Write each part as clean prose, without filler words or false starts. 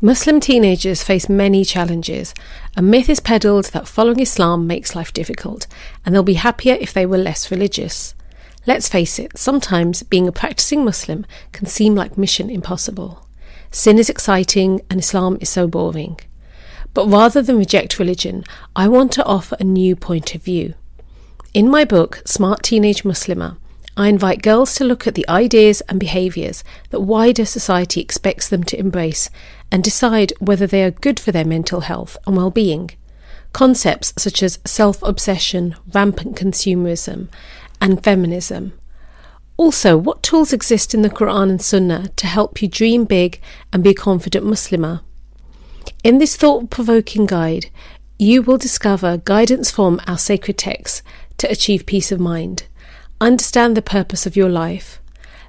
Muslim teenagers face many challenges. A myth is peddled that following Islam makes life difficult, and they'll be happier if they were less religious. Let's face it, sometimes being a practicing Muslim can seem like mission impossible. Sin is exciting and Islam is so boring. But rather than reject religion, I want to offer a new point of view. In my book, Smart Teenage Muslimah, I invite girls to look at the ideas and behaviours that wider society expects them to embrace and decide whether they are good for their mental health and well-being. Concepts such as self-obsession, rampant consumerism, and feminism. Also, what tools exist in the Quran and Sunnah to help you dream big and be a confident Muslimah? In this thought-provoking guide, you will discover guidance from our sacred texts to achieve peace of mind. Understand the purpose of your life,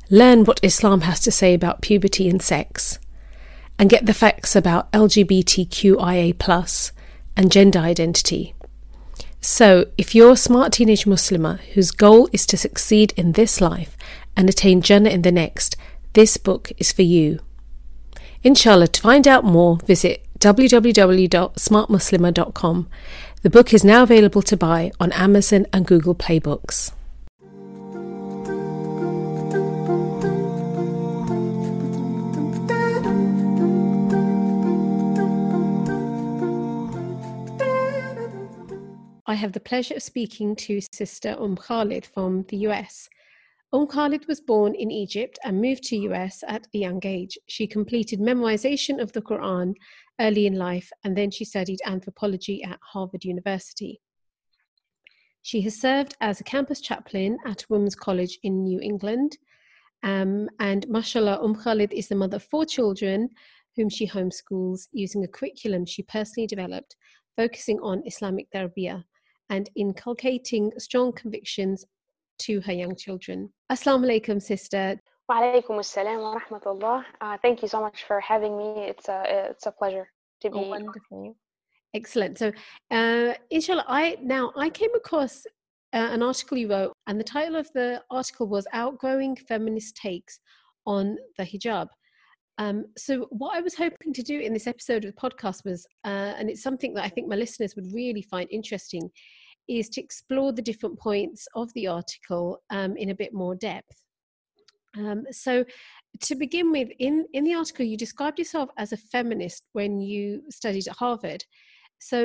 learn what Islam has to say about puberty and sex, and get the facts about LGBTQIA+ and gender identity. So, if you're a smart teenage Muslimah whose goal is to succeed in this life and attain Jannah in the next, this book is for you. Inshallah, to find out more, visit www.smartmuslima.com. The book is now available to buy on Amazon and Google Play Books. I have the pleasure of speaking to Sister Khalid from the US. Khalid was born in Egypt and moved to US at a young age. She completed memorization of the Quran early in life, and then she studied anthropology at Harvard University. She has served as a campus chaplain at a women's college in New England. And mashallah, Khalid is the mother of 4 children whom she homeschools using a curriculum she personally developed, focusing on Islamic tarbiyah and inculcating strong convictions to her young children. Assalamu alaikum, sister. Wa alaikum assalam wa rahmatullah. Thank you so much for having me. It's a pleasure to be with you. Excellent. So, inshallah, I came across an article you wrote, and the title of the article was "Outgrowing Feminist Takes on the Hijab." So what I was hoping to do in this episode of the podcast was, and it's something that I think my listeners would really find interesting, is to explore the different points of the article in a bit more depth. So to begin with, in the article, you described yourself as a feminist when you studied at Harvard. So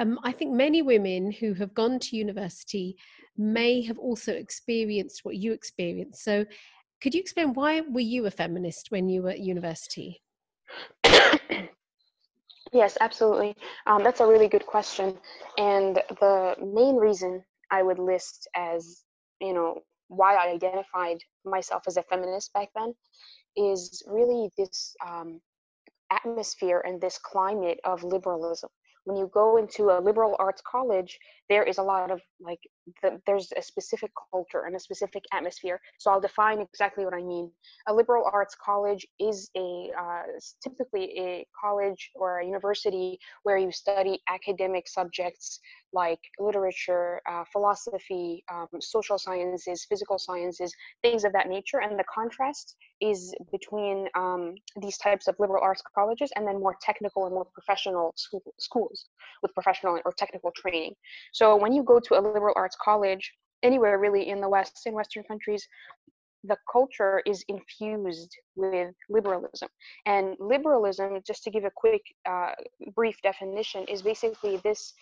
I think many women who have gone to university may have also experienced what you experienced. So could you explain why were you a feminist when you were at university? Yes, absolutely. That's a really good question. And the main reason I would list as, why I identified myself as a feminist back then is really this atmosphere and this climate of liberalism. When you go into a liberal arts college, there is a lot of like, there's a specific culture and a specific atmosphere. So I'll define exactly what I mean. A liberal arts college is typically a college or a university where you study academic subjects like literature, philosophy, social sciences, physical sciences, things of that nature. And the contrast is between these types of liberal arts colleges and then more technical and more professional schools with professional or technical training. So when you go to a liberal arts college, anywhere really in the West, in Western countries, the culture is infused with liberalism. And liberalism, just to give a quick, brief definition, is basically this,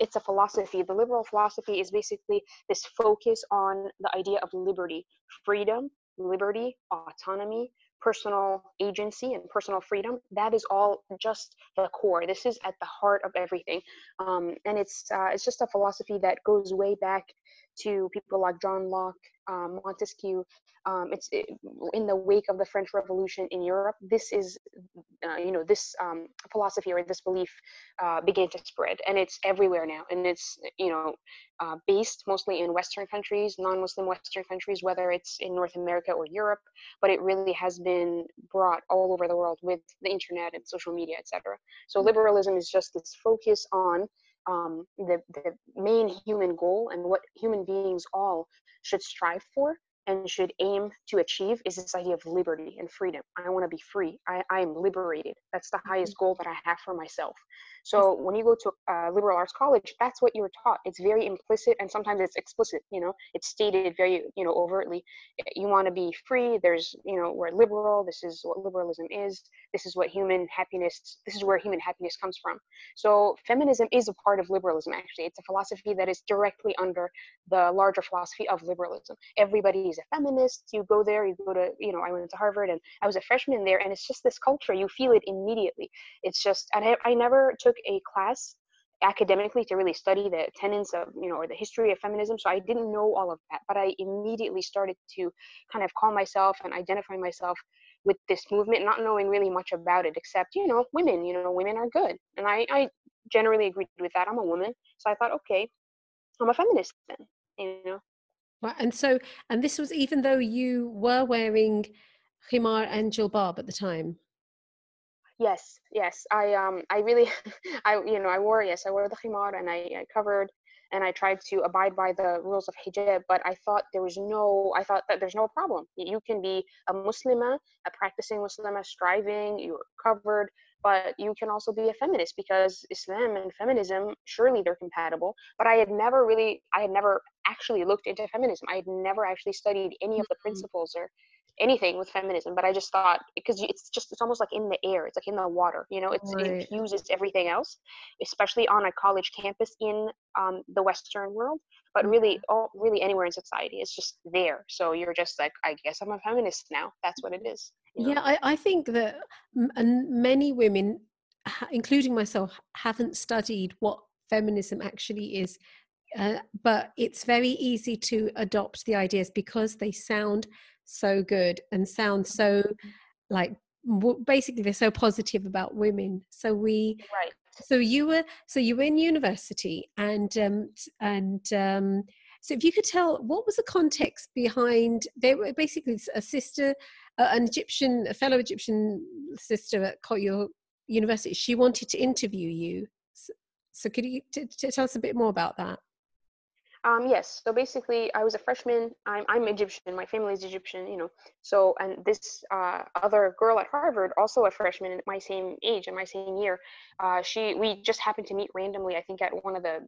it's a philosophy. The liberal philosophy is basically this focus on the idea of liberty, freedom, liberty, autonomy, personal agency, and personal freedom. That is all just the core. This is at the heart of everything. And it's just a philosophy that goes way back to people like John Locke, Montesquieu. In the wake of the French Revolution in Europe, this is, this philosophy or this belief began to spread, and it's everywhere now. And it's, based mostly in Western countries, non-Muslim Western countries, whether it's in North America or Europe, but it really has been brought all over the world with the internet and social media, etc. So liberalism is just this focus on the main human goal, and what human beings all should strive for and should aim to achieve is this idea of liberty and freedom. I want to be free. I am liberated. That's the highest goal that I have for myself. So when you go to a liberal arts college, that's what you're taught. It's very implicit, and sometimes it's explicit, it's stated very, overtly. You want to be free. There's, we're liberal. This is what liberalism is. This is where human happiness comes from. So feminism is a part of liberalism, actually. It's a philosophy that is directly under the larger philosophy of liberalism. Everybody is a feminist. You go there, I went to Harvard and I was a freshman there, and it's just this culture. You feel it immediately. It's just, and I never took a class academically to really study the tenets of, or the history of feminism. So I didn't know all of that, but I immediately started to kind of call myself and identify myself with this movement, not knowing really much about it, except, women are good. And I generally agreed with that. I'm a woman. So I thought, okay, I'm a feminist then, Right. And this was even though you were wearing khimar and jilbab at the time. Yes. I wore the khimar and I covered, and I tried to abide by the rules of hijab, but I thought that there's no problem. You can be a Muslimah, a practicing Muslimah, striving, you're covered, but you can also be a feminist because Islam and feminism, surely they're compatible. But I had never actually looked into feminism. I had never actually studied any of the principles or anything with feminism, but I just thought, because it's almost like in the air, it's like in the water, It infuses everything else, especially on a college campus in the Western world, but really anywhere in society, it's just there. So you're just like, I guess I'm a feminist now. That's what it is. Yeah, I think that many women, including myself, haven't studied what feminism actually is, but it's very easy to adopt the ideas because they sound so good and sound so like basically they're so positive about women. So you were in university, and so if you could tell, what was the context behind? They were basically a sister, a fellow Egyptian sister at your university. She wanted to interview you. So could you tell us a bit more about that? Yes. So basically, I was a freshman. I'm Egyptian. My family is Egyptian, So, and this other girl at Harvard, also a freshman at my same age and my same year, we just happened to meet randomly, I think at one of the,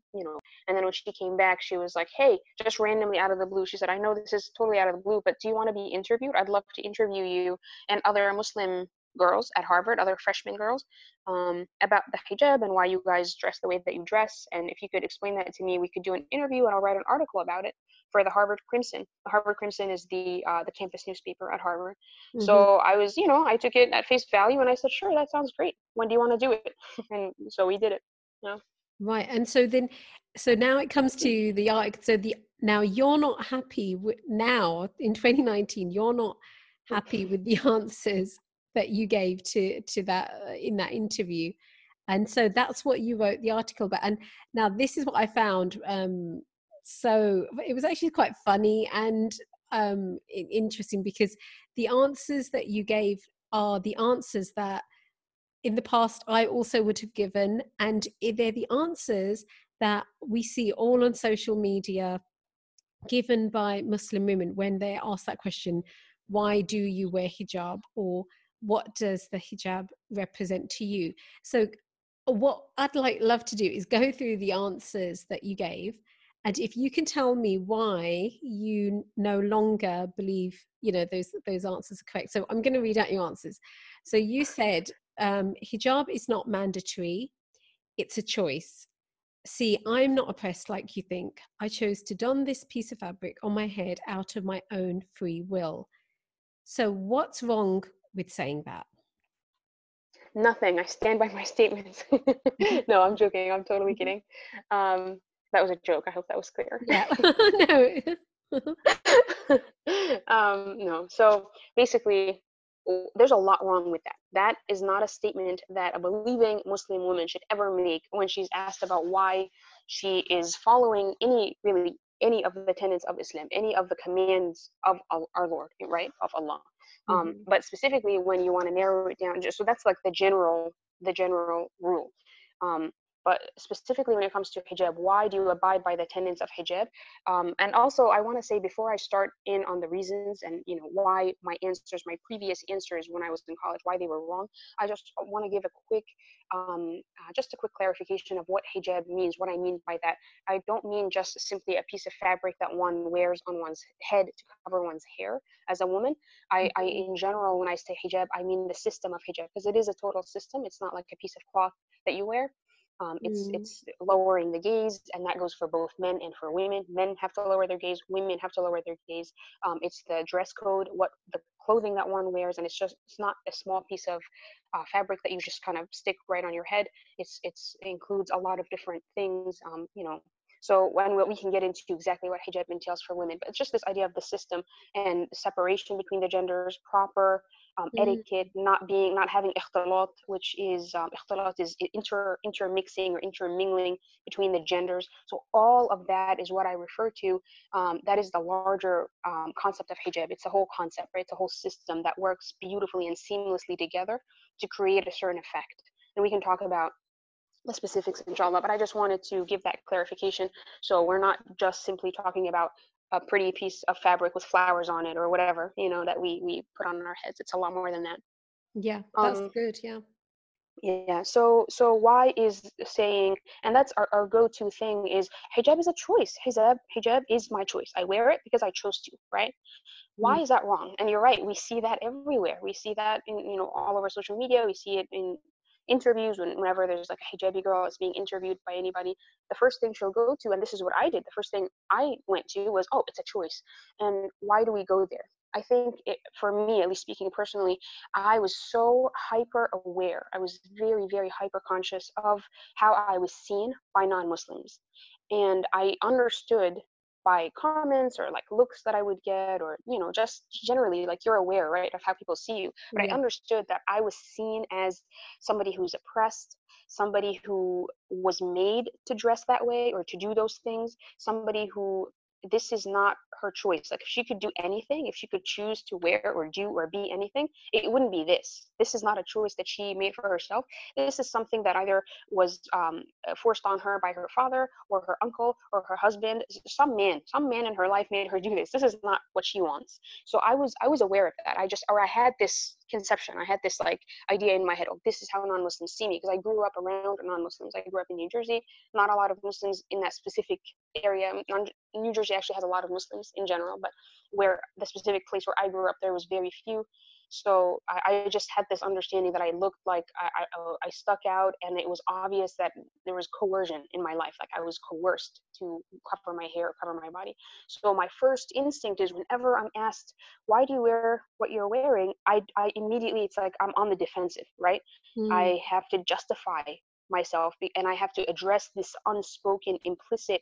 and then when she came back, she was like, hey, just randomly out of the blue. She said, I know this is totally out of the blue, but do you want to be interviewed? I'd love to interview you and other Muslim girls at Harvard, other freshman girls, about the hijab and why you guys dress the way that you dress. And if you could explain that to me, we could do an interview and I'll write an article about it for the Harvard Crimson. The Harvard Crimson is the campus newspaper at Harvard. Mm-hmm. So I was, I took it at face value and I said, sure, that sounds great. When do you want to do it? And so we did it. Yeah. Right. And so now it comes to the article. So now you're not happy now in 2019, you're not happy with the answers that you gave to that in that interview, And so that's what you wrote the article about. And now this is what I found. So it was actually quite funny and interesting, because the answers that you gave are the answers that in the past I also would have given. And they're the answers that we see all on social media given by Muslim women when they're asked that question, why do you wear hijab? Or what does the hijab represent to you? So what I'd love to do is go through the answers that you gave. And if you can tell me why you no longer believe, you know, those answers are correct. So I'm going to read out your answers. So you said hijab is not mandatory. It's a choice. See, I'm not oppressed like you think. I chose to don this piece of fabric on my head out of my own free will. So what's wrong with saying that? Nothing. I stand by my statements. No, I'm joking. I'm totally kidding. That was a joke. I hope that was clear. Yeah. No. So basically, there's a lot wrong with that. That is not a statement that a believing Muslim woman should ever make when she's asked about why she is following any of the tenets of Islam, any of the commands of our Lord, right? Of Allah. Mm-hmm. But specifically when you want to narrow it down, so that's like the general rule. But specifically when it comes to hijab, why do you abide by the tenets of hijab? And also, I want to say before I start in on the reasons and, you know, why my previous answers when I was in college, why they were wrong, I just want to give a quick, just a quick clarification of what hijab means, what I mean by that. I don't mean just simply a piece of fabric that one wears on one's head to cover one's hair as a woman. I in general, when I say hijab, I mean the system of hijab, because it is a total system. It's not like a piece of cloth that you wear. It's lowering the gaze, and that goes for both men and for women. Men have to lower their gaze, women have to lower their gaze. It's the dress code, what the clothing that one wears, and it's not a small piece of fabric that you just kind of stick right on your head. It includes a lot of different things, you know. So when we can get into exactly what hijab entails for women, but it's just this idea of the system and separation between the genders, proper etiquette, not having ikhtilat, which is ikhtilat is intermixing or intermingling between the genders. So all of that is what I refer to. That is the larger concept of hijab. It's a whole concept, right? It's a whole system that works beautifully and seamlessly together to create a certain effect. And we can talk about the specifics, inshallah, but I just wanted to give that clarification. So we're not just simply talking about a pretty piece of fabric with flowers on it or whatever, you know, that we put on our heads. It's a lot more than that. Yeah, that's good. Yeah. So why is saying, and that's our go-to thing, is hijab is a choice. Hijab is my choice. I wear it because I chose to, right? Why is that wrong? And you're right. We see that everywhere. We see that in, you know, all over social media. We see it in interviews, whenever there's like a hijabi girl is being interviewed by anybody, the first thing she'll go to, and this is what I did, the first thing I went to was, oh, it's a choice. And why do we go there? I think for me, at least speaking personally, I was so hyper aware. I was very, very hyper conscious of how I was seen by non-Muslims. And I understood by comments or like looks that I would get, or, you know, just generally, like, you're aware, right, of how people see you. But I understood that I was seen as somebody who's oppressed, somebody who was made to dress that way or to do those things, somebody who, this is not her choice. Like, if she could do anything, if she could choose to wear or do or be anything, it wouldn't be this. This is not a choice that she made for herself. This is something that either was forced on her by her father or her uncle or her husband. Some man in her life made her do this. This is not what she wants. So I was aware of that. I had this conception. I had this like idea in my head, oh, this is how non-Muslims see me, because I grew up around non-Muslims. I grew up in New Jersey. Not a lot of Muslims in that specific area. New Jersey actually has a lot of Muslims in general, but where the specific place where I grew up, there was very few. So I just had this understanding that I looked like I stuck out, and it was obvious that there was coercion in my life. Like, I was coerced to cover my hair, cover my body. So my first instinct is, whenever I'm asked, why do you wear what you're wearing? I immediately, it's like I'm on the defensive, right? I have to justify myself, and I have to address this unspoken, implicit,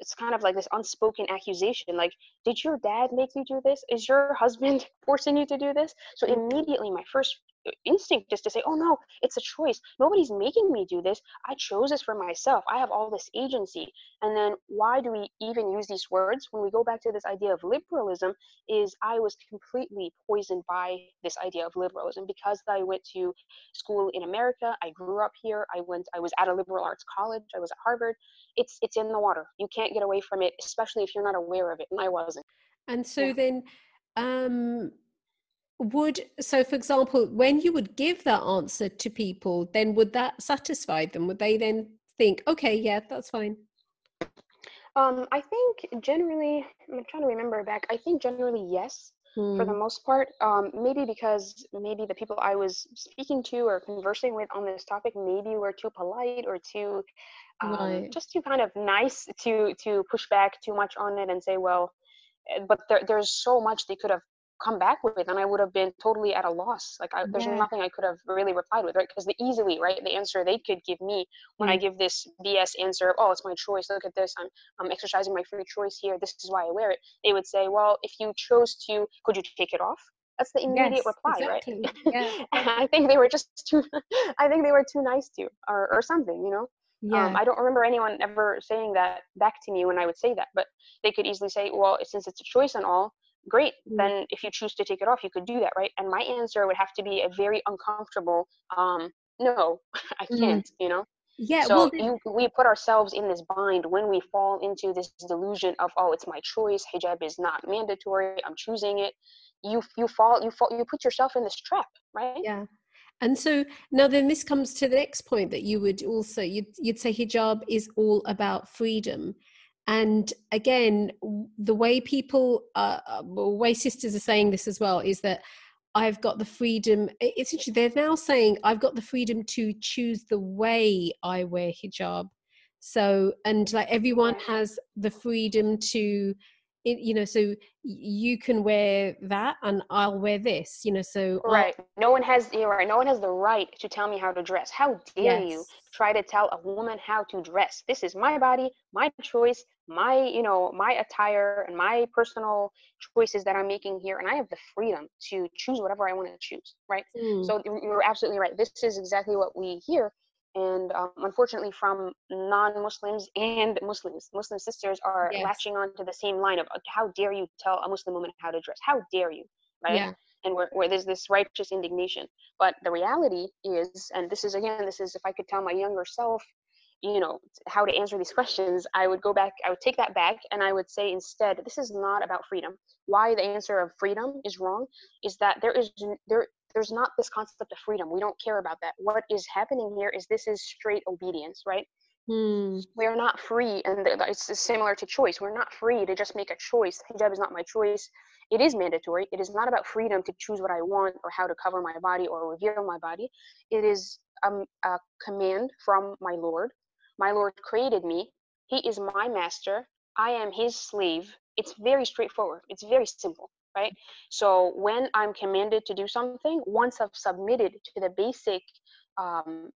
it's kind of like this unspoken accusation, like, did your dad make you do this? Is your husband forcing you to do this? So immediately my first instinct is to say, oh no, it's a choice. Nobody's making me do this. I chose this for myself. I have all this agency. And then why do we even use these words? When we go back to this idea of liberalism, is I was completely poisoned by this idea of liberalism because I went to school in America. I grew up here. I was at a liberal arts college. I was at Harvard. It's in the water. You can't get away from it, especially if you're not aware of it. And I wasn't. And so then, for example, when you would give that answer to people, then would that satisfy them? Would they then think, okay, yeah, that's fine? I think generally, I'm trying to remember back, I think generally yes, for the most part. Maybe because maybe the people I was speaking to or conversing with on this topic maybe were too polite or too, right, just too kind of nice to push back too much on it and say, well, but there's so much they could have come back with, and I would have been totally at a loss. Like there's nothing I could have really replied with, right? Because the answer they could give me when I give this BS answer of, oh, it's my choice, look at this, I'm exercising my free choice here, this is why I wear it. They would say, well, if you chose to, could you take it off? That's the immediate reply, exactly, right? Yeah. And I think they were too nice to, or something, you know? Yeah. I don't remember anyone ever saying that back to me when I would say that, but they could easily say, well, since it's a choice and all, great, then if you choose to take it off, you could do that, right? And my answer would have to be a very uncomfortable, no, I can't, you know? Yeah. So we put ourselves in this bind when we fall into this delusion of, oh, it's my choice, hijab is not mandatory, I'm choosing it. You put yourself in this trap, right? Yeah. And so now then this comes to the next point that you would also, you'd say hijab is all about freedom. And again, the way way sisters are saying this as well, is that I've got the freedom. It's interesting, they're now saying I've got the freedom to choose the way I wear hijab. So, and like everyone has the freedom to, you know, so you can wear that and I'll wear this, you know, so. Right. No one has the right to tell me how to dress. How dare you try to tell a woman how to dress? This is my body, my choice, my attire and my personal choices that I'm making here. And I have the freedom to choose whatever I want to choose. Right. So you're absolutely right. This is exactly what we hear. And unfortunately, from non-Muslims and Muslims, Muslim sisters are latching onto the same line of how dare you tell a Muslim woman how to dress? How dare you, right? Yeah. And where there's this righteous indignation. But the reality is, and this is if I could tell my younger self, you know, how to answer these questions, I would take that back and I would say instead, this is not about freedom. Why the answer of freedom is wrong is that there's not this concept of freedom. We don't care about that. What is happening here is this is straight obedience, right? We're not free, and it's similar to choice. We're not free to just make a choice. Hijab is not my choice. It is mandatory. It is not about freedom to choose what I want or how to cover my body or reveal my body. It is a command from my Lord. My Lord created me. He is my master. I am his slave. It's very straightforward. It's very simple. Right. So when I'm commanded to do something, once I've submitted to the basic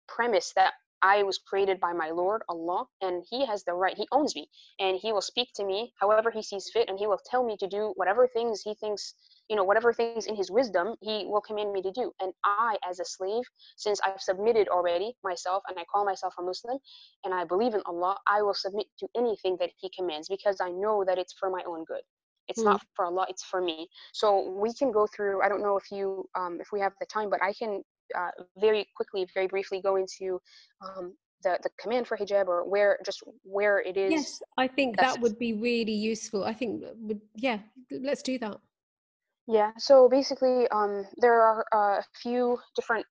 premise that I was created by my Lord, Allah, and he has the right, he owns me, and he will speak to me however he sees fit, and he will tell me to do whatever things he thinks, you know, whatever things in his wisdom, he will command me to do. And I, as a slave, since I've submitted already myself, and I call myself a Muslim, and I believe in Allah, I will submit to anything that he commands, because I know that it's for my own good. It's not for Allah, it's for me. So we can go through, I don't know if you, if we have the time, but I can very briefly go into the command for hijab or where it is. Yes, I think that would be really useful. I think, let's do that. Yeah, so basically there are a few different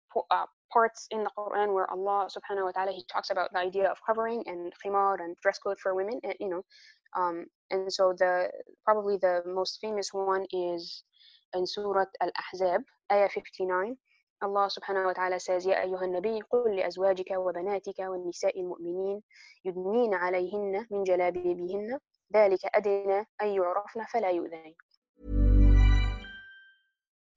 parts in the Quran where Allah subhanahu wa ta'ala, he talks about the idea of covering and khimar and dress code for women, and, you know, and so the most famous one is in Surah Al-Ahzab, Ayah 59. Allah subhanahu wa ta'ala says, يَا أَيُّهَا النَّبِيُّ قُلْ لِأَزْوَاجِكَ وَبَنَاتِكَ وَالنِّسَاءِ الْمُؤْمِنِينَ يُدْنِينَ عَلَيْهِنَّ مِنْ جَلَابِيبِهِنَّ ذَلِكَ أَدْنَى أَنْ يُعْرَفْنَ فَلَا يُؤْذَيْنَ.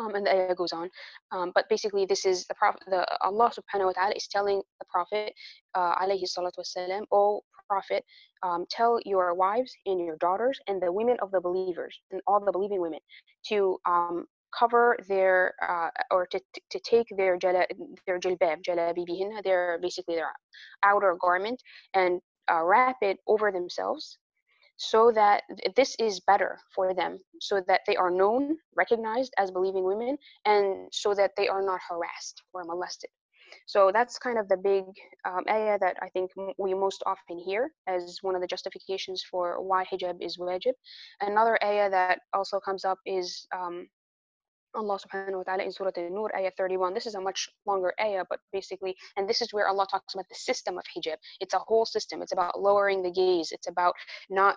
And the ayah goes on, but basically this is the Prophet, Allah subhanahu wa ta'ala is telling the Prophet alayhi salatu wasalam, O Prophet, tell your wives and your daughters and the women of the believers and all the believing women to cover their or to take their jilbab, jalabibihinna, their outer garment, and wrap it over themselves, so that this is better for them, so that they are known, recognized as believing women, and so that they are not harassed or molested. So that's kind of the big ayah that I think we most often hear as one of the justifications for why hijab is wajib. Another ayah that also comes up is Allah subhanahu wa ta'ala in Surah al-Nur, ayah 31. This is a much longer ayah, but basically, and this is where Allah talks about the system of hijab. It's a whole system. It's about lowering the gaze. It's about not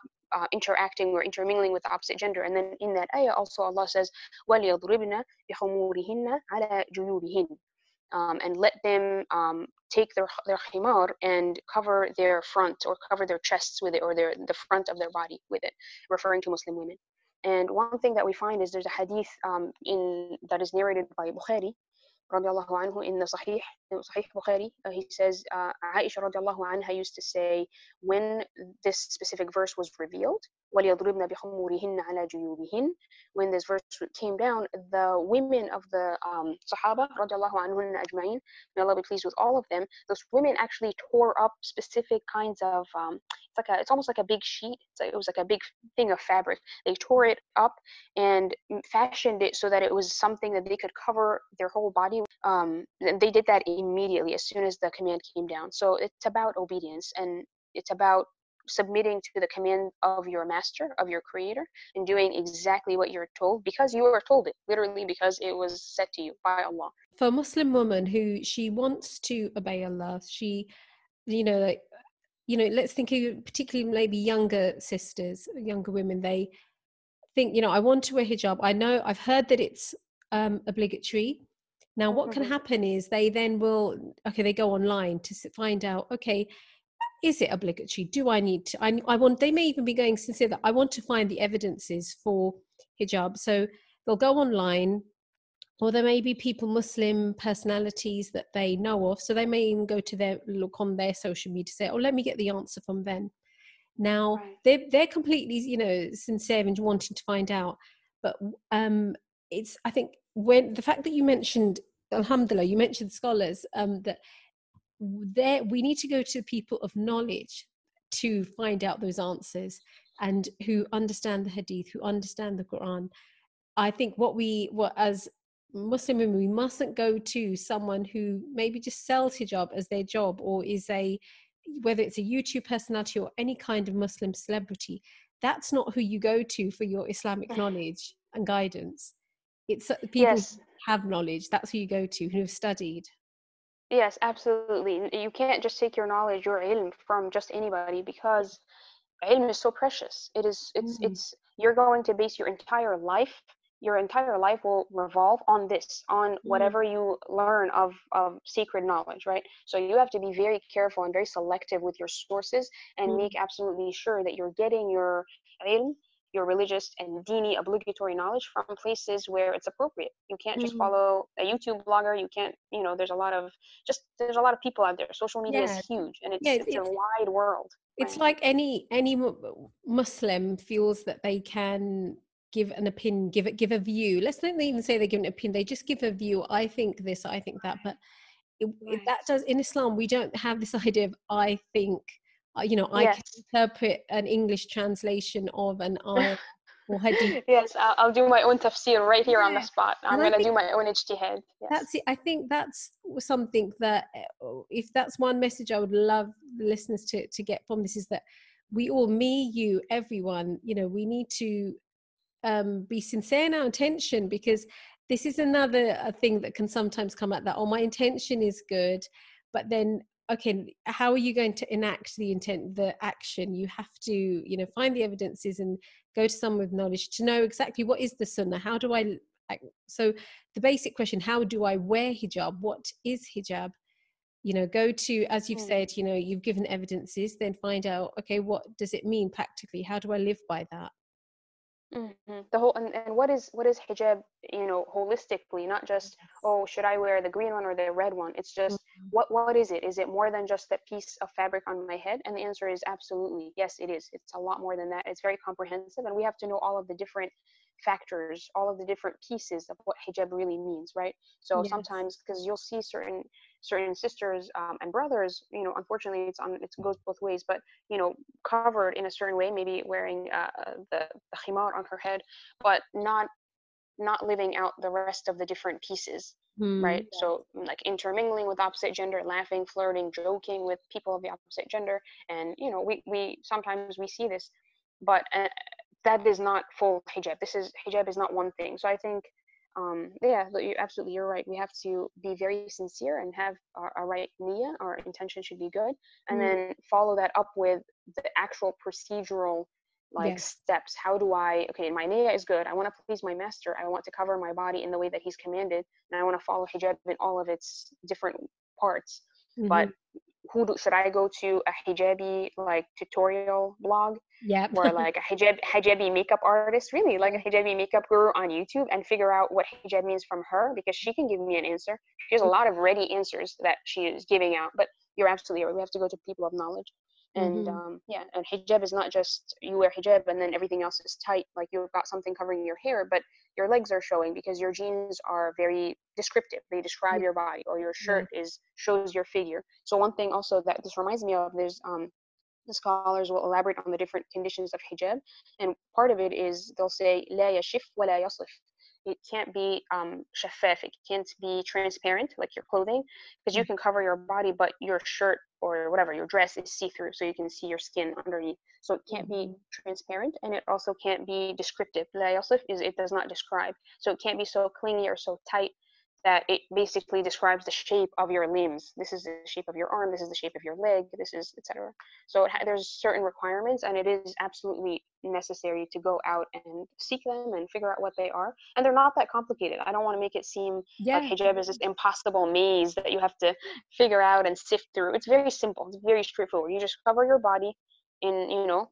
interacting or intermingling with the opposite gender. And then in that ayah also Allah says, وَلْيَضْرِبْنَ بِخُمُورِهِنَّ عَلَى جُيُوبِهِنَّ, and let them take their khimar and cover their front or cover their chests with it, or the front of their body with it, referring to Muslim women. And one thing that we find is there's a hadith that is narrated by Bukhari, radiallahu anhu, in the Sahih Bukhari. He says, Aisha radiallahu anha used to say, when this specific verse was revealed, وَلْيَضْرِبْنَ بِخُمُورِهِنَّ عَلَى جُيُوبِهِنَّ, when this verse came down, the women of the Sahaba, radiallahu anhunna ajma'in, may Allah be pleased with all of them, those women actually tore up specific kinds of, it's almost like a big sheet. It was like a big thing of fabric. They tore it up and fashioned it so that it was something that they could cover their whole body. They did that immediately as soon as the command came down. So it's about obedience, and it's about submitting to the command of your master, of your creator, and doing exactly what you're told, because you were told it, literally, because it was said to you by Allah. For a Muslim woman who she wants to obey Allah, she, let's think of particularly maybe younger sisters, younger women, they think, I want to wear hijab. I know, I've heard that it's obligatory. Now, what can happen is they then they go online to find out, is it obligatory? Do I need to, they may even be going sincere that I want to find the evidences for hijab. So they'll go online, or there may be Muslim personalities that they know of. So they may even go to look on their social media, say, let me get the answer from them. Now, they're completely, sincere and wanting to find out. But I think when the fact that you mentioned, alhamdulillah, you mentioned scholars, that we need to go to people of knowledge to find out those answers, and who understand the hadith, who understand the Quran. I think as Muslim women, we mustn't go to someone who maybe just sells hijab as their job, or is whether it's a YouTube personality or any kind of Muslim celebrity. That's not who you go to for your Islamic knowledge and guidance. It's people who have knowledge. That's who you go to, who have studied. Yes, absolutely. You can't just take your knowledge, your ilm, from just anybody, because ilm is so precious. You're going to base your entire life. Your entire life will revolve on this, on whatever you learn of sacred knowledge, right? So you have to be very careful and very selective with your sources, and make absolutely sure that you're getting your ilm, your religious and dini obligatory knowledge, from places where it's appropriate. You can't just follow a YouTube blogger. You can't, there's a lot of people out there. Social media is huge, and it's a wide world. It's like any Muslim feels that they can give an opinion, give a view. Let's not even say they give an opinion, they just give a view. I think this, I think that. But in Islam, we don't have this idea of I think, I can interpret an English translation of an Wahdi. Yes, I'll do my own tafsir right here on the spot. I'm going to do my own ijtihad. Yes. That's it. I think that's something that, if that's one message I would love the listeners to get from this, is that we all, me, you, everyone, you know, we need to be sincere in our intention, because this is another thing that can sometimes come at that, oh, my intention is good, but then, okay, how are you going to enact the intent, the action? You have to, you know, find the evidences and go to someone with knowledge to know exactly what is the sunnah. How do I, so the basic question, how do I wear hijab? What is hijab? You know, go to, as you've said, you know, you've given evidences, then find out, okay, what does it mean practically? How do I live by that? Mm-hmm. The whole and what is hijab, you know, holistically, not just, oh, should I wear the green one or the red one? It's just what is it? Is it more than just that piece of fabric on my head? And the answer is absolutely yes, it is. It's a lot more than that. It's very comprehensive, and we have to know all of the different factors, all of the different pieces of what hijab really means, right? So sometimes, because you'll see certain sisters and brothers, you know, unfortunately it goes both ways, but, you know, covered in a certain way, maybe wearing the khimar on her head, but not living out the rest of the different pieces, right? So like intermingling with opposite gender, laughing, flirting, joking with people of the opposite gender, and, you know, we sometimes we see this, but that is not full hijab. Hijab is not one thing. So I think, you're right. We have to be very sincere and have our right niyyah. Our intention should be good, and then follow that up with the actual procedural steps. How do I? Okay, my niyyah is good. I want to please my master. I want to cover my body in the way that he's commanded, and I want to follow hijab in all of its different parts. Mm-hmm. But should I go to a hijabi tutorial blog? Yeah. Or a hijabi makeup artist, really, like a hijabi makeup guru on YouTube, and figure out what hijab means from her, because she can give me an answer. She has a lot of ready answers that she is giving out, but you're absolutely right. We have to go to people of knowledge. And and hijab is not just you wear hijab and then everything else is tight, like you've got something covering your hair, but your legs are showing, because your jeans are very descriptive. They describe your body, or your shirt shows your figure. So one thing also that this reminds me of, there's the scholars will elaborate on the different conditions of hijab, and part of it is they'll say la yashif wa la yasif. It can't be shaffaf, it can't be transparent like your clothing, because you can cover your body, but your shirt or whatever, your dress is see-through, so you can see your skin underneath. So it can't be transparent, and it also can't be descriptive. La yasif is it does not describe, so it can't be so clingy or so tight that it basically describes the shape of your limbs. This is the shape of your arm, this is the shape of your leg, this is, etc. So there's certain requirements, and it is absolutely necessary to go out and seek them and figure out what they are. And they're not that complicated. I don't want to make it seem like hijab is this impossible maze that you have to figure out and sift through. It's very simple. It's very straightforward. You just cover your body in, you know,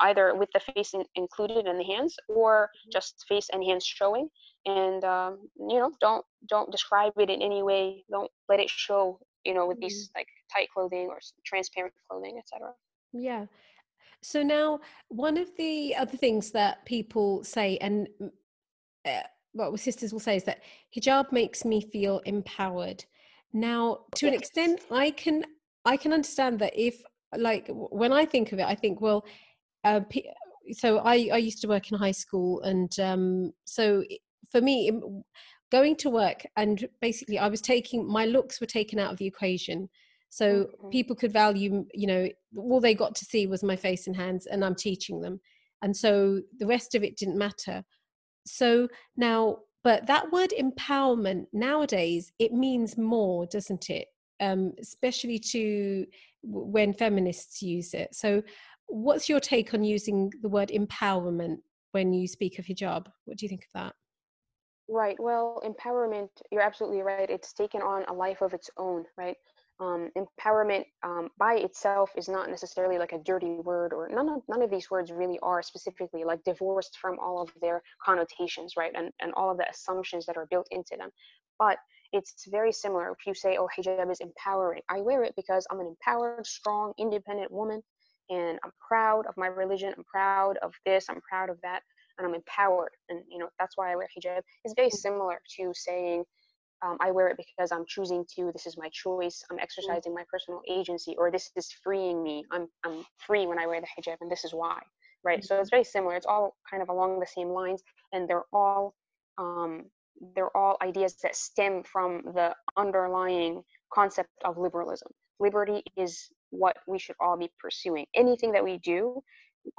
either with the face included and the hands, or just face and hands showing. And you know, don't describe it in any way. Don't let it show, you know, with these tight clothing or transparent clothing, etc. Yeah. So now, one of the other things that people say, and what sisters will say, is that hijab makes me feel empowered. Now, to an extent, I can understand that. If when I think of it, I think, well, so I used to work in high school, and so for me, going to work, and basically I was taking, my looks were taken out of the equation. So people could value, you know, all they got to see was my face and hands, and I'm teaching them. And so the rest of it didn't matter. So now, but that word empowerment nowadays, it means more, doesn't it? Especially to when feminists use it. So what's your take on using the word empowerment when you speak of hijab? What do you think of that? Right. Well, empowerment, you're absolutely right. It's taken on a life of its own, right? Empowerment by itself is not necessarily like a dirty word, or none of these words really are specifically like divorced from all of their connotations, right? And all of the assumptions that are built into them. But it's very similar. If you say, oh, hijab is empowering, I wear it because I'm an empowered, strong, independent woman, and I'm proud of my religion, I'm proud of this, I'm proud of that, and I'm empowered, and, you know, that's why I wear hijab. It's very similar to saying, I wear it because I'm choosing to, this is my choice, I'm exercising my personal agency, or this is freeing me, I'm free when I wear the hijab, and this is why. right? So it's very similar. It's all kind of along the same lines, and they're all ideas that stem from the underlying concept of liberalism. Liberty is what we should all be pursuing. Anything that we do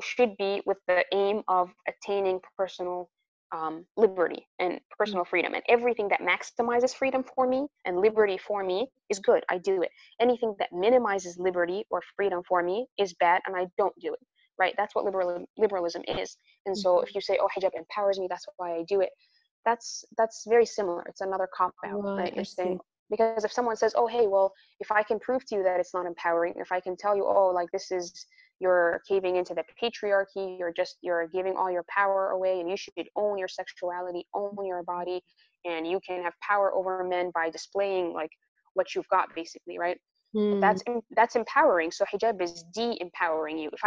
should be with the aim of attaining personal liberty and personal freedom, and everything that maximizes freedom for me and liberty for me is good. I do it. Anything that minimizes liberty or freedom for me is bad, and I don't do it, right? That's what liberalism is. And so if you say, oh, hijab empowers me, that's why I do it, that's very similar. It's another cop-out, right? You're saying, because if someone says, oh, hey, well, if I can prove to you that it's not empowering, if I can tell you, oh, like, this is, you're caving into the patriarchy, you're giving all your power away, and you should own your sexuality, own your body, and you can have power over men by displaying, like, what you've got, basically, right? That's empowering. So hijab is de-empowering you. If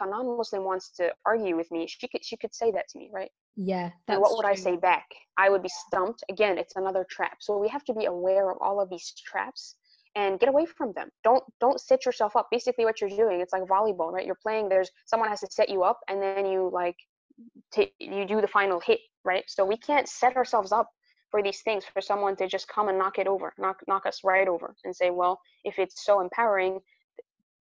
a non-Muslim wants to argue with me, she could say that to me, right? Yeah. And what would I say back? I would be stumped. Again, it's another trap. So we have to be aware of all of these traps and get away from them. Don't set yourself up. Basically what you're doing, it's like volleyball, right? You're playing, someone has to set you up, and then you you do the final hit, right? So we can't set ourselves up for these things, for someone to just come and knock us right over and say, well, if it's so empowering,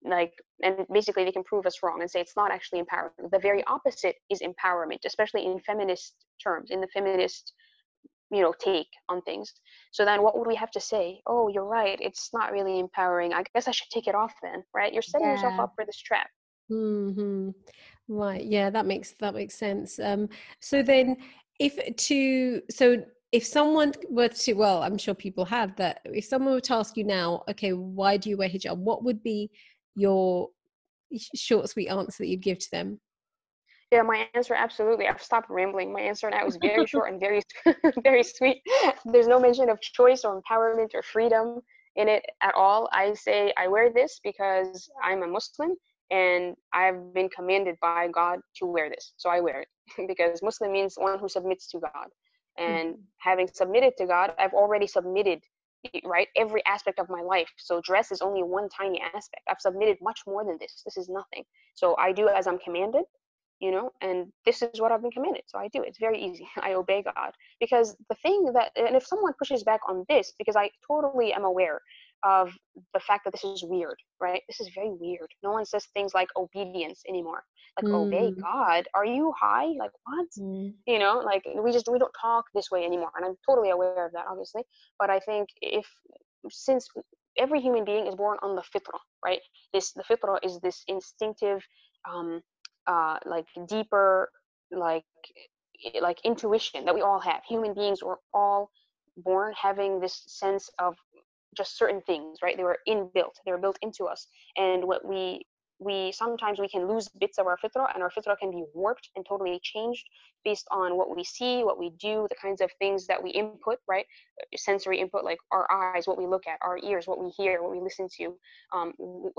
like, and basically they can prove us wrong and say it's not actually empowering. The very opposite is empowerment, especially in feminist terms, in the feminist, take on things. So then what would we have to say? Oh, you're right, it's not really empowering. I guess I should take it off then, right? You're setting yourself up for this trap. Mm-hmm. Right. Yeah, that makes sense. If someone were to, well, I'm sure people have that, if someone were to ask you now, okay, why do you wear hijab? What would be your short, sweet answer that you'd give to them? Yeah, my answer, absolutely. I've stopped rambling. My answer now is very short and very, very sweet. There's no mention of choice or empowerment or freedom in it at all. I say I wear this because I'm a Muslim and I've been commanded by God to wear this. So I wear it because Muslim means one who submits to God. And having submitted to God, I've already submitted, right, every aspect of my life. So dress is only one tiny aspect. I've submitted much more than this. This is nothing. So I do as I'm commanded, and this is what I've been commanded. So I do it. It's very easy. I obey God. Because and if someone pushes back on this, because I totally am aware of the fact that this is weird, right? This is very weird. No one says things like obedience anymore. Like, obey God, are you high? Like, what? Like, we don't talk this way anymore. And I'm totally aware of that, obviously. But I think since every human being is born on the fitrah, right? The fitrah is this instinctive, deeper, like intuition that we all have. Human beings were all born having this sense of just certain things, right? They were built into us. And what we can lose bits of our fitrah, and our fitrah can be warped and totally changed based on what we see, what we do, the kinds of things that we input, right? Sensory input, like our eyes, what we look at, our ears, what we hear, what we listen to,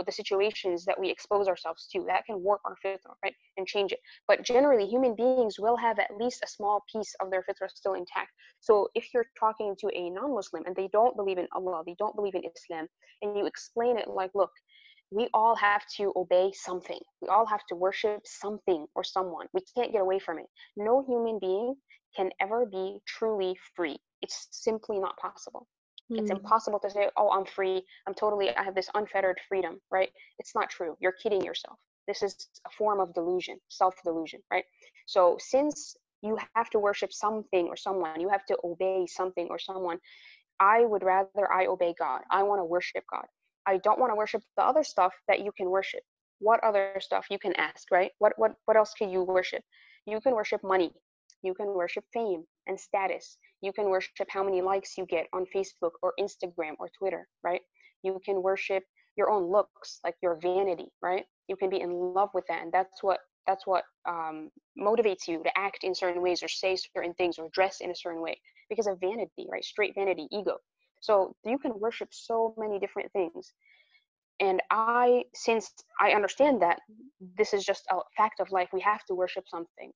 the situations that we expose ourselves to, that can warp our fitrah, right? And change it. But generally, human beings will have at least a small piece of their fitrah still intact. So if you're talking to a non-Muslim and they don't believe in Allah, they don't believe in Islam, and you explain it like, look, we all have to obey something. We all have to worship something or someone. We can't get away from it. No human being can ever be truly free. It's simply not possible. It's impossible to say, oh, I'm free. I have this unfettered freedom, right? It's not true. You're kidding yourself. This is a form of delusion, self-delusion, right? So since you have to worship something or someone, you have to obey something or someone, I obey God. I want to worship God. I don't want to worship the other stuff that you can worship. What other stuff you can ask, right? What else can you worship? You can worship money. You can worship fame and status. You can worship how many likes you get on Facebook or Instagram or Twitter, right? You can worship your own looks, like your vanity, right? You can be in love with that. And that's what motivates you to act in certain ways or say certain things or dress in a certain way because of vanity, right? Straight vanity, ego. So you can worship so many different things. And since I understand that this is just a fact of life, we have to worship something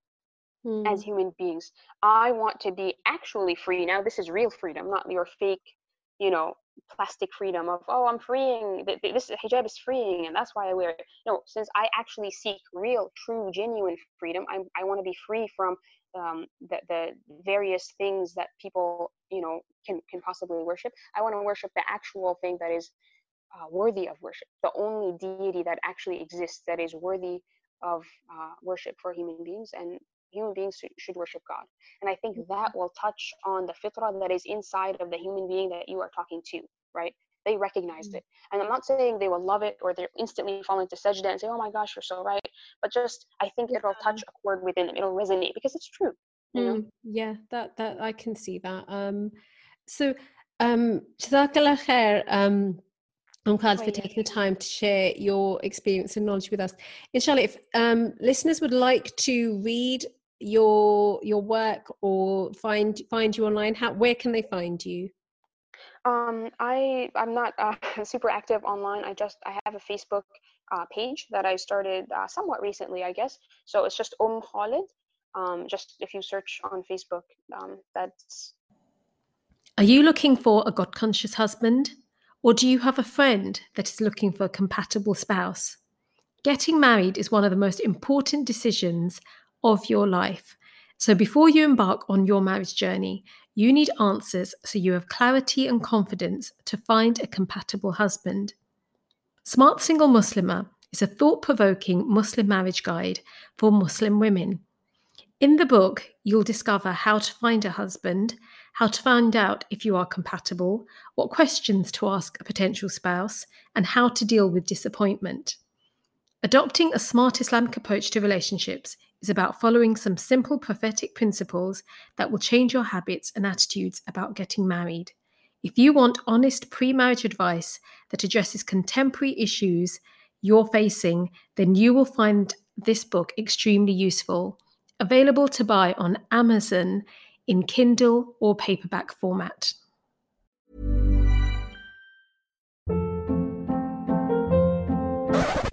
as human beings. I want to be actually free. Now, this is real freedom, not your fake you know, plastic freedom of, oh, I'm freeing, this hijab is freeing and that's why I wear it. No, since I actually seek real, true, genuine freedom, I want to be free from the various things that people, you know, can possibly worship. I want to worship the actual thing that is worthy of worship, the only deity that actually exists that is worthy of worship for human beings, and human beings should worship God. And I think that will touch on the fitrah that is inside of the human being that you are talking to, right? They recognized it. And I'm not saying they will love it or they're instantly falling to sajda and say, oh my gosh, you're so right. But just, I think it'll touch a chord within them. It'll resonate because it's true. You know? Yeah, that I can see that. So, Jazakallah khair, Um Khalid, for taking the time to share your experience and knowledge with us. Inshallah, if listeners would like to read your work or find you online, where can they find you? I'm not super active online. I have a Facebook page that I started somewhat recently, I guess. So it's just Khalid. Just if you search on Facebook, that's. Are you looking for a God-conscious husband? Or do you have a friend that is looking for a compatible spouse? Getting married is one of the most important decisions of your life. So before you embark on your marriage journey, you need answers so you have clarity and confidence to find a compatible husband. Smart Single Muslima is a thought-provoking Muslim marriage guide for Muslim women. In the book, you'll discover how to find a husband, how to find out if you are compatible, what questions to ask a potential spouse, and how to deal with disappointment. Adopting a smart Islamic approach to relationships is about following some simple prophetic principles that will change your habits and attitudes about getting married. If you want honest pre-marriage advice that addresses contemporary issues you're facing, then you will find this book extremely useful. Available to buy on Amazon in Kindle or paperback format.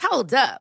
Hold up.